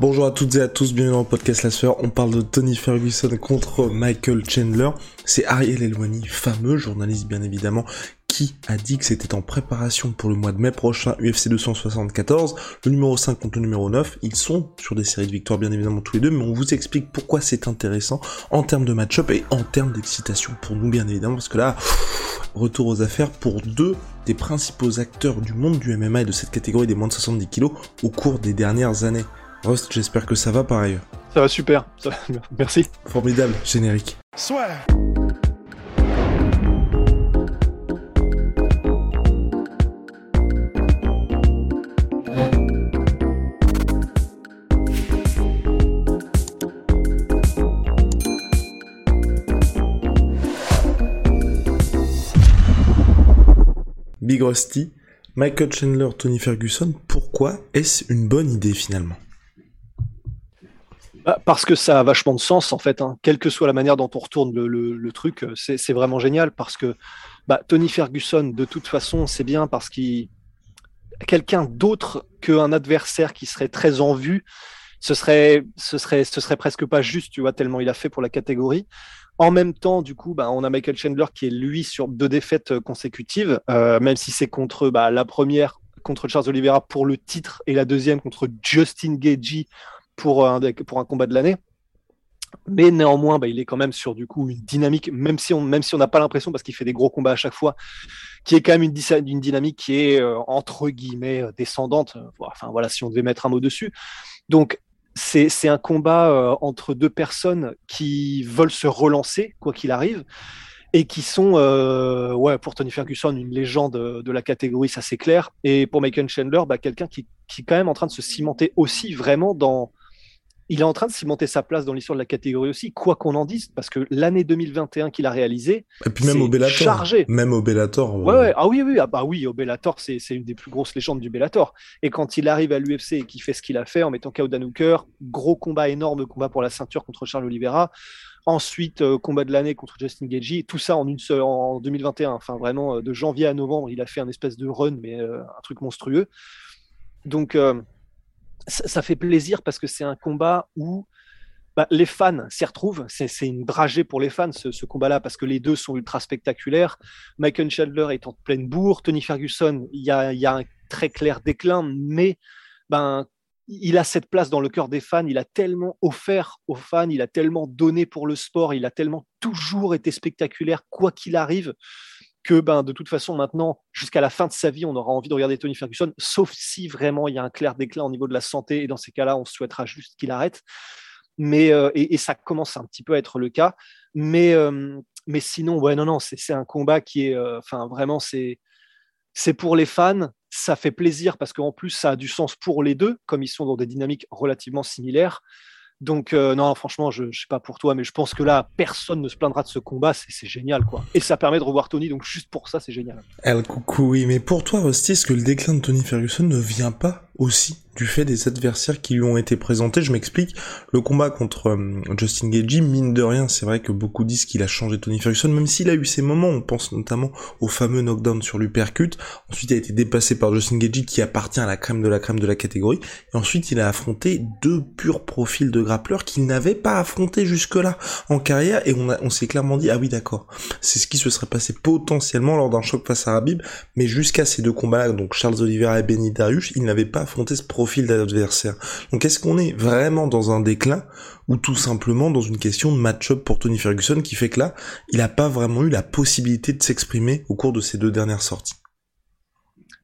Bonjour à toutes et à tous, bienvenue dans le podcast La Sueur. On parle de Tony Ferguson contre Michael Chandler. C'est Ariel Helwani, fameux journaliste bien évidemment, qui a dit que c'était en préparation pour le mois de mai prochain, UFC 274, le numéro 5 contre le numéro 9. Ils sont sur des séries de victoires bien évidemment tous les deux, mais on vous explique pourquoi c'est intéressant en termes de match-up et en termes d'excitation pour nous bien évidemment, parce que là, retour aux affaires pour deux des principaux acteurs du monde du MMA et de cette catégorie des moins de 70 kilos au cours des dernières années. Rost, j'espère que ça va par ailleurs. Ça va super, ça va... merci. Formidable, générique. Soit. Big Rusty, Michael Chandler, Tony Ferguson, pourquoi est-ce une bonne idée finalement ? Parce que ça a vachement de sens en fait, hein. Quelle que soit la manière dont on retourne le truc, c'est vraiment génial parce que Tony Ferguson, de toute façon, c'est bien parce qu'il quelqu'un d'autre qu'un adversaire qui serait très en vue, ce serait presque pas juste, tu vois, tellement il a fait pour la catégorie. En même temps, du coup, on a Michael Chandler qui est, lui, sur 2 défaites consécutives, même si c'est contre la première contre Charles Oliveira pour le titre et la deuxième contre Justin Gaethje pour un combat de l'année. Mais néanmoins, il est quand même sur, du coup, une dynamique, même si on n'a pas l'impression, parce qu'il fait des gros combats à chaque fois, qui est quand même une dynamique qui est, entre guillemets, descendante. Enfin, voilà, si on devait mettre un mot dessus. Donc, c'est un combat entre deux personnes qui veulent se relancer, quoi qu'il arrive, et qui sont, pour Tony Ferguson, une légende de la catégorie, ça c'est clair. Et pour Michael Chandler, quelqu'un qui est quand même en train de se cimenter aussi vraiment dans... Il est en train de cimenter sa place dans l'histoire de la catégorie aussi, quoi qu'on en dise, parce que l'année 2021 qu'il a réalisée, et puis même c'est au Bellator, chargé. Même au Bellator. Ouais. Ah oui, au Bellator, c'est une des plus grosses légendes du Bellator. Et quand il arrive à l'UFC et qu'il fait ce qu'il a fait en mettant KO Dan Hooker, gros combat, énorme combat pour la ceinture contre Charles Oliveira, ensuite combat de l'année contre Justin Gaethje, tout ça en 2021. Enfin vraiment, de janvier à novembre, il a fait un espèce de run, mais un truc monstrueux. Donc... ça fait plaisir parce que c'est un combat où les fans s'y retrouvent. C'est une dragée pour les fans, ce combat-là, parce que les deux sont ultra spectaculaires. Michael Chandler est en pleine bourre. Tony Ferguson, il y a un très clair déclin, mais il a cette place dans le cœur des fans. Il a tellement offert aux fans, il a tellement donné pour le sport, il a tellement toujours été spectaculaire, quoi qu'il arrive, que de toute façon, maintenant, jusqu'à la fin de sa vie, on aura envie de regarder Tony Ferguson, sauf si vraiment il y a un clair déclin au niveau de la santé, et dans ces cas-là, on souhaitera juste qu'il arrête. Mais, et ça commence un petit peu à être le cas. Mais sinon, c'est un combat qui est... vraiment, c'est pour les fans, ça fait plaisir, parce qu'en plus, ça a du sens pour les deux, comme ils sont dans des dynamiques relativement similaires. Donc, franchement, je ne sais pas pour toi, mais je pense que là, personne ne se plaindra de ce combat, c'est génial, quoi. Et ça permet de revoir Tony, donc juste pour ça, c'est génial. El coucou, oui, mais pour toi, Rusty, est-ce que le déclin de Tony Ferguson ne vient pas aussi du fait des adversaires qui lui ont été présentés? Je m'explique, le combat contre Justin Gaethje, mine de rien, c'est vrai que beaucoup disent qu'il a changé Tony Ferguson, même s'il a eu ses moments, on pense notamment au fameux knockdown sur l'uppercut, ensuite il a été dépassé par Justin Gaethje qui appartient à la crème de la catégorie, et ensuite il a affronté 2 purs profils de grappleurs qu'il n'avait pas affronté jusque-là en carrière, et on s'est clairement dit, ah oui d'accord, c'est ce qui se serait passé potentiellement lors d'un choc face à Habib, mais jusqu'à ces 2 combats-là, donc Charles Oliveira et Beneil Dariush, il n'avait pas affronter ce profil d'adversaire. Donc est-ce qu'on est vraiment dans un déclin ou tout simplement dans une question de match-up pour Tony Ferguson qui fait que là, il n'a pas vraiment eu la possibilité de s'exprimer au cours de ces 2 dernières sorties?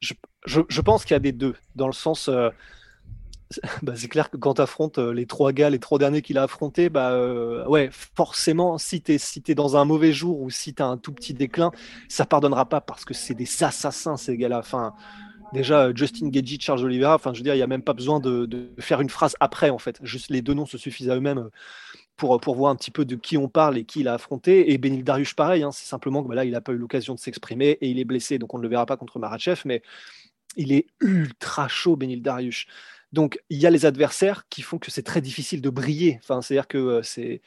Je pense qu'il y a des deux, dans le sens... c'est clair que quand tu affrontes les 3 gars, les 3 derniers qu'il a affrontés, forcément, si t'es dans un mauvais jour ou si tu as un tout petit déclin, ça pardonnera pas parce que c'est des assassins ces gars-là. Enfin... Déjà, Justin Gaethje, Charles Oliveira, enfin, je veux dire, il n'y a même pas besoin de faire une phrase après, en fait. Juste les deux noms se suffisent à eux-mêmes pour voir un petit peu de qui on parle et qui il a affronté. Et Beneil Dariush, pareil, hein, c'est simplement que ben là, il n'a pas eu l'occasion de s'exprimer et il est blessé, donc on ne le verra pas contre Makhachev, mais il est ultra chaud, Beneil Dariush. Donc, il y a les adversaires qui font que c'est très difficile de briller. Enfin, c'est-à-dire que c'est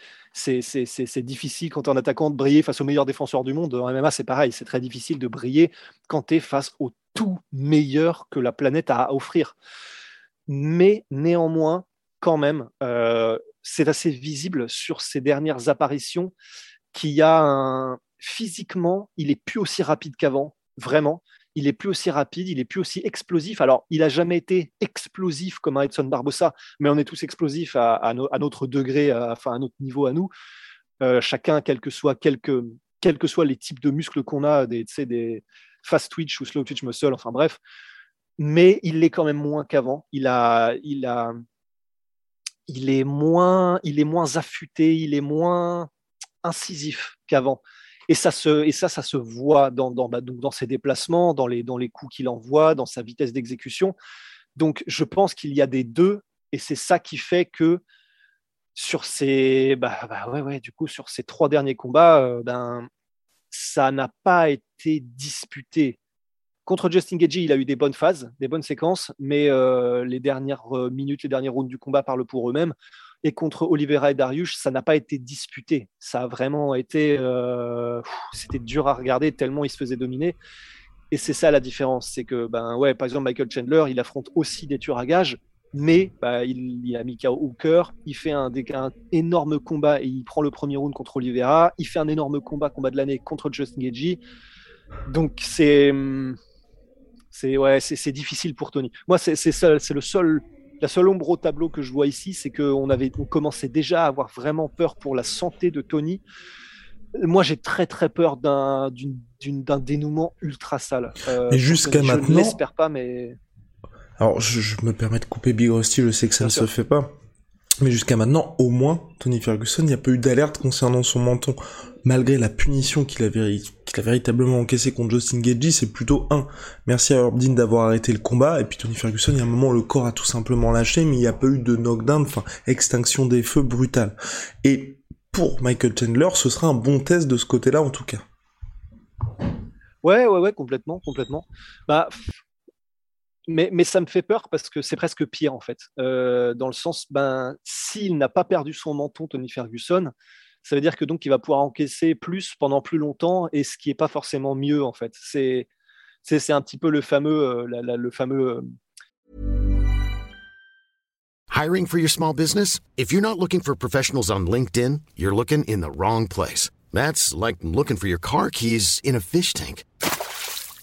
difficile quand tu es en attaquant de briller face aux meilleurs défenseurs du monde. En MMA, c'est pareil. C'est très difficile de briller quand tu es face au tout meilleur que la planète a à offrir. Mais néanmoins, quand même, c'est assez visible sur ces dernières apparitions qu'il y a physiquement, il n'est plus aussi rapide qu'avant, vraiment. Il n'est plus aussi rapide, il n'est plus aussi explosif. Alors, il n'a jamais été explosif comme un Edson Barbossa, mais on est tous explosifs à notre degré, à notre niveau à nous. Chacun, quels que soient les types de muscles qu'on a, des fast twitch ou slow twitch muscle, enfin bref. Mais il l'est quand même moins qu'avant. Il est moins affûté, il est moins incisif qu'avant. Et ça se voit dans ses déplacements, dans les coups qu'il envoie, dans sa vitesse d'exécution. Donc, je pense qu'il y a des deux, et c'est ça qui fait que sur ces, sur ces trois derniers combats, ça n'a pas été disputé. Contre Justin Gaethje, il a eu des bonnes phases, des bonnes séquences, mais les dernières minutes, les derniers rounds du combat parlent pour eux-mêmes. Et contre Oliveira et Dariush, ça n'a pas été disputé. Ça a vraiment été... c'était dur à regarder tellement il se faisait dominer. Et c'est ça la différence. C'est que, par exemple, Michael Chandler, il affronte aussi des tueurs à gages, mais il a mis KO Hooker, il fait un énorme combat et il prend le premier round contre Oliveira. Il fait un énorme combat de l'année contre Justin Gaethje. Donc, c'est difficile pour Tony. Moi, la seule ombre au tableau que je vois ici, c'est qu'on commençait déjà à avoir vraiment peur pour la santé de Tony. Moi, j'ai très, très peur d'un dénouement ultra sale. Et jusqu'à maintenant... Je ne l'espère pas, mais... Alors, je me permets de couper Big Rusty, je sais que ça se fait pas. Mais jusqu'à maintenant, au moins, Tony Ferguson, il n'y a pas eu d'alerte concernant son menton. Malgré la punition qu'il a véritablement encaissée contre Justin Gaethje, c'est plutôt un. Merci à Herb Dean d'avoir arrêté le combat, et puis Tony Ferguson, il y a un moment, le corps a tout simplement lâché, mais il n'y a pas eu de knockdown, extinction des feux brutale. Et pour Michael Chandler, ce sera un bon test de ce côté-là, en tout cas. Ouais, complètement. Mais ça me fait peur parce que c'est presque pire en fait. Dans le sens, s'il n'a pas perdu son menton, Tony Ferguson, ça veut dire que donc il va pouvoir encaisser plus pendant plus longtemps et ce qui n'est pas forcément mieux en fait. C'est un petit peu le fameux. Hiring for your small business? If you're not looking for professionals on LinkedIn, you're looking in the wrong place. That's like looking for your car keys in a fish tank.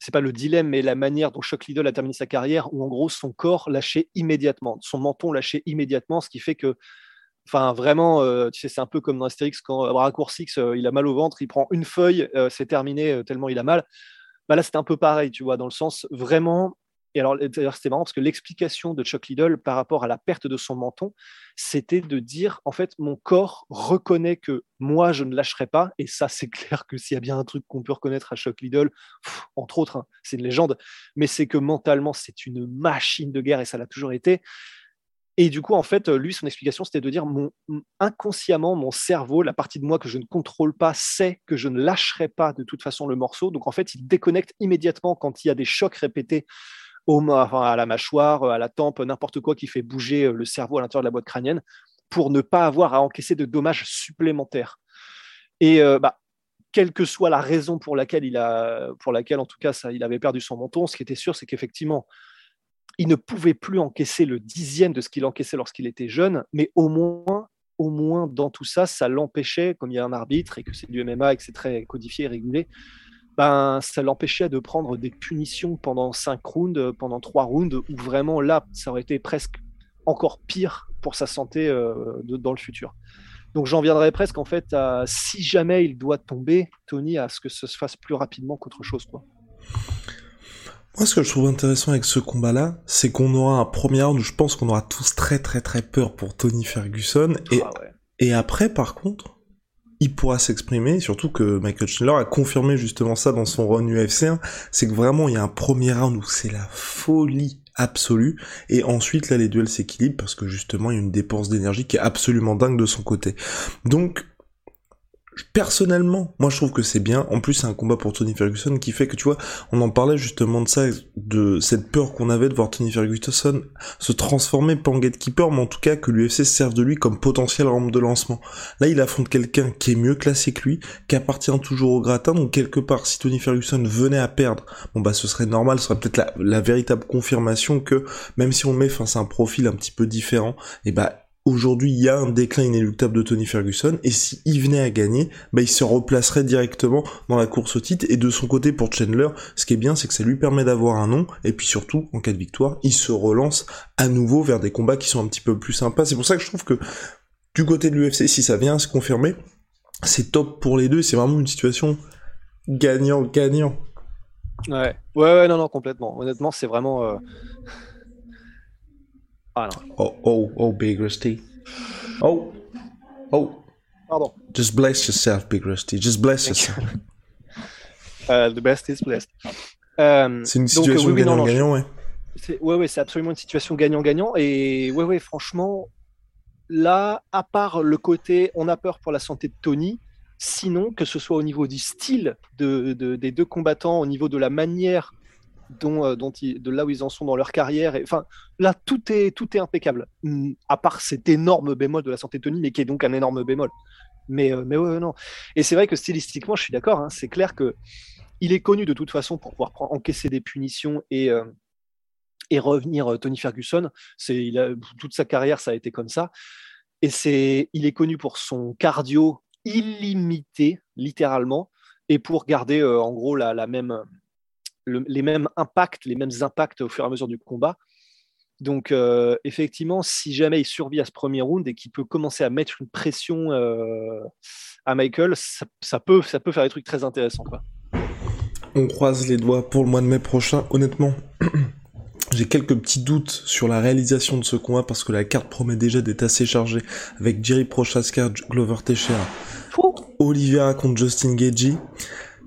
C'est pas le dilemme, mais la manière dont Chuck Liddell a terminé sa carrière, où en gros son corps lâchait immédiatement, son menton lâchait immédiatement, ce qui fait que, vraiment, c'est un peu comme dans Astérix quand Bracourcix, il a mal au ventre, il prend une feuille, c'est terminé tellement il a mal. Là, c'était un peu pareil, tu vois, dans le sens vraiment. Et alors, d'ailleurs, c'était marrant parce que l'explication de Chuck Liddell par rapport à la perte de son menton, c'était de dire, en fait, mon corps reconnaît que moi, je ne lâcherai pas. Et ça, c'est clair que s'il y a bien un truc qu'on peut reconnaître à Chuck Liddell, entre autres, hein, c'est une légende, mais c'est que mentalement, c'est une machine de guerre et ça l'a toujours été. Et du coup, en fait, lui, son explication, c'était de dire, inconsciemment, mon cerveau, la partie de moi que je ne contrôle pas, sait que je ne lâcherai pas de toute façon le morceau. Donc, en fait, il déconnecte immédiatement quand il y a des chocs répétés à la mâchoire, à la tempe, n'importe quoi qui fait bouger le cerveau à l'intérieur de la boîte crânienne pour ne pas avoir à encaisser de dommages supplémentaires. Et quelle que soit la raison pour laquelle, en tout cas, il avait perdu son menton, ce qui était sûr, c'est qu'effectivement, il ne pouvait plus encaisser le 10e de ce qu'il encaissait lorsqu'il était jeune, mais au moins dans tout ça, ça l'empêchait, comme il y a un arbitre et que c'est du MMA et que c'est très codifié et régulé, ça l'empêchait de prendre des punitions pendant 5 rounds, pendant 3 rounds, où vraiment là, ça aurait été presque encore pire pour sa santé dans le futur. Donc j'en viendrais presque en fait à, si jamais il doit tomber, Tony, à ce que ça se fasse plus rapidement qu'autre chose, quoi. Moi, ce que je trouve intéressant avec ce combat-là, c'est qu'on aura un premier round où je pense qu'on aura tous très très très peur pour Tony Ferguson. Et, et après, par contre, il pourra s'exprimer, surtout que Michael Chandler a confirmé justement ça dans son run UFC 1, c'est que vraiment, il y a un premier round où c'est la folie absolue, et ensuite, là, les duels s'équilibrent parce que justement, il y a une dépense d'énergie qui est absolument dingue de son côté. Donc, personnellement, moi je trouve que c'est bien. En plus, c'est un combat pour Tony Ferguson qui fait que, tu vois, on en parlait justement de ça, de cette peur qu'on avait de voir Tony Ferguson se transformer, pas en gatekeeper, mais en tout cas que l'UFC serve de lui comme potentiel rampe de lancement. Là, il affronte quelqu'un qui est mieux classé que lui, qui appartient toujours au gratin, donc quelque part, si Tony Ferguson venait à perdre, bon bah ce serait normal, ce serait peut-être la véritable confirmation que, même si on met face à un profil un petit peu différent, et bah aujourd'hui, il y a un déclin inéluctable de Tony Ferguson, et s'il venait à gagner, bah, il se replacerait directement dans la course au titre, et de son côté, pour Chandler, ce qui est bien, c'est que ça lui permet d'avoir un nom, et puis surtout, en cas de victoire, il se relance à nouveau vers des combats qui sont un petit peu plus sympas. C'est pour ça que je trouve que, du côté de l'UFC, si ça vient à se confirmer, c'est top pour les deux, c'est vraiment une situation gagnant-gagnant. Ouais, non, complètement. Honnêtement, c'est vraiment... Ah, oh, Big Rusty. Oh. Pardon. Just bless yourself, Big Rusty. Just bless yourself. The best is blessed. C'est une situation gagnant-gagnant, ouais. C'est absolument une situation gagnant-gagnant. Et ouais, franchement, là, à part le côté on a peur pour la santé de Tony, sinon, que ce soit au niveau du style des deux combattants, au niveau de la manière de là où ils en sont dans leur carrière, enfin là tout est impeccable, à part cet énorme bémol de la santé de Tony, mais qui est donc un énorme bémol, mais non, et c'est vrai que stylistiquement je suis d'accord, hein, c'est clair que il est connu de toute façon pour pouvoir encaisser des punitions et revenir. Tony Ferguson, toute sa carrière ça a été comme ça, et il est connu pour son cardio illimité littéralement, et pour garder en gros la même les mêmes impacts au fur et à mesure du combat. Donc effectivement, si jamais il survit à ce premier round et qu'il peut commencer à mettre une pression à Michael, ça peut faire des trucs très intéressants, quoi. On croise les doigts pour le mois de mai prochain. Honnêtement, j'ai quelques petits doutes sur la réalisation de ce combat parce que la carte promet déjà d'être assez chargée, avec Jerry Prochaska, Glover Teixeira, Oliveira contre Justin Gaethje.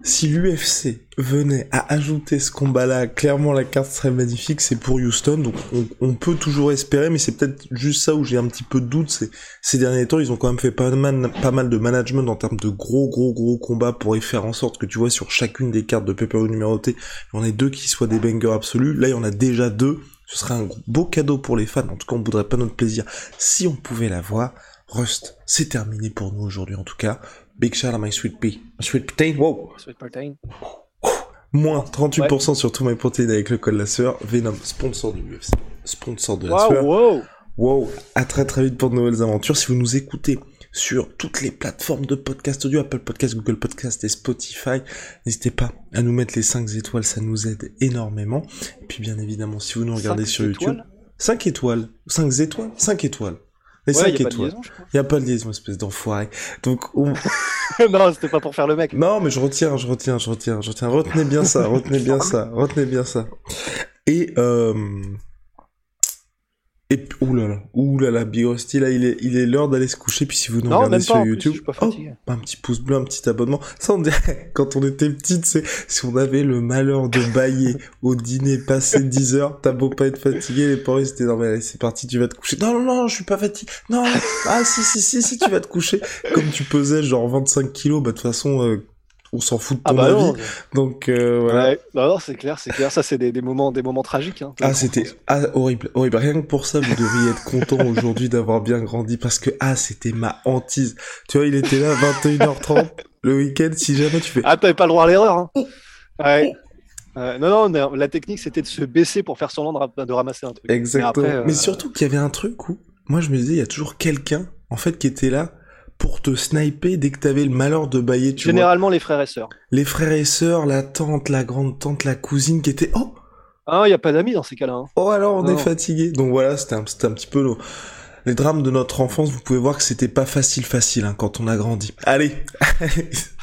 Si l'UFC venait à ajouter ce combat-là, clairement la carte serait magnifique, c'est pour Houston, donc on peut toujours espérer, mais c'est peut-être juste ça où j'ai un petit peu de doute. Ces derniers temps, ils ont quand même fait pas mal de management en termes de gros combats pour y faire en sorte que, tu vois, sur chacune des cartes de pay-per-view numérotées, il y en a deux qui soient des bangers absolus. Là, il y en a déjà deux, ce serait un beau cadeau pour les fans, en tout cas on ne voudrait pas notre plaisir si on pouvait l'avoir. Rust, c'est terminé pour nous aujourd'hui en tout cas. Big shout à my sweet pea. Sweet protein, wow. Sweet protein. Moins 38% sur tout My Protein avec le code la sueur. Venom, sponsor du UFC. Sponsor de la sueur. Wow. À très très vite pour de nouvelles aventures. Si vous nous écoutez sur toutes les plateformes de podcast audio, Apple Podcast, Google Podcast et Spotify, n'hésitez pas à nous mettre les 5 étoiles, ça nous aide énormément. Et puis bien évidemment, si vous nous regardez sur YouTube, 5 étoiles. Les 5 étoiles. Il n'y a pas de liaison, espèce d'enfoiré. Donc, non, c'était pas pour faire le mec. Non, mais je retiens. Retenez bien ça. Et oulala, Big Rusty, là, il est l'heure d'aller se coucher, puis si vous nous regardez sur YouTube, un petit pouce bleu, un petit abonnement. Ça, on dirait, quand on était petite, c'est, si on avait le malheur de bailler au dîner passé 10 heures, t'as beau pas être fatigué, les parents, c'était, non, mais allez, c'est parti, tu vas te coucher. Non, je suis pas fatigué. Non, ah, si, tu vas te coucher. Comme tu pesais, genre, 25 kilos, bah, de toute façon, on s'en fout de ton avis, non. Donc voilà. Ouais. Non, c'est clair. Ça, c'est des moments tragiques. Hein, horrible. Rien que pour ça, vous devriez être content aujourd'hui d'avoir bien grandi, parce que c'était ma hantise. Tu vois, il était là à 21h30 le week-end. Si jamais tu fais, t'avais pas le droit à l'erreur. Hein. Ouais. Non, la technique, c'était de se baisser pour faire semblant de ramasser un truc. Exactement. Mais, après, mais surtout qu'il y avait un truc où, moi, je me disais, il y a toujours quelqu'un en fait qui était là pour te sniper dès que t'avais le malheur de bailler, tu vois. Généralement, les frères et sœurs. Les frères et sœurs, la tante, la grande tante, la cousine qui était... Oh, il n'y a pas d'amis dans ces cas-là. Hein. Oh, alors on est fatigué. Donc voilà, c'était un petit peu... les drames de notre enfance, vous pouvez voir que c'était pas facile hein, quand on a grandi. Allez,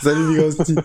salut les grosses titres.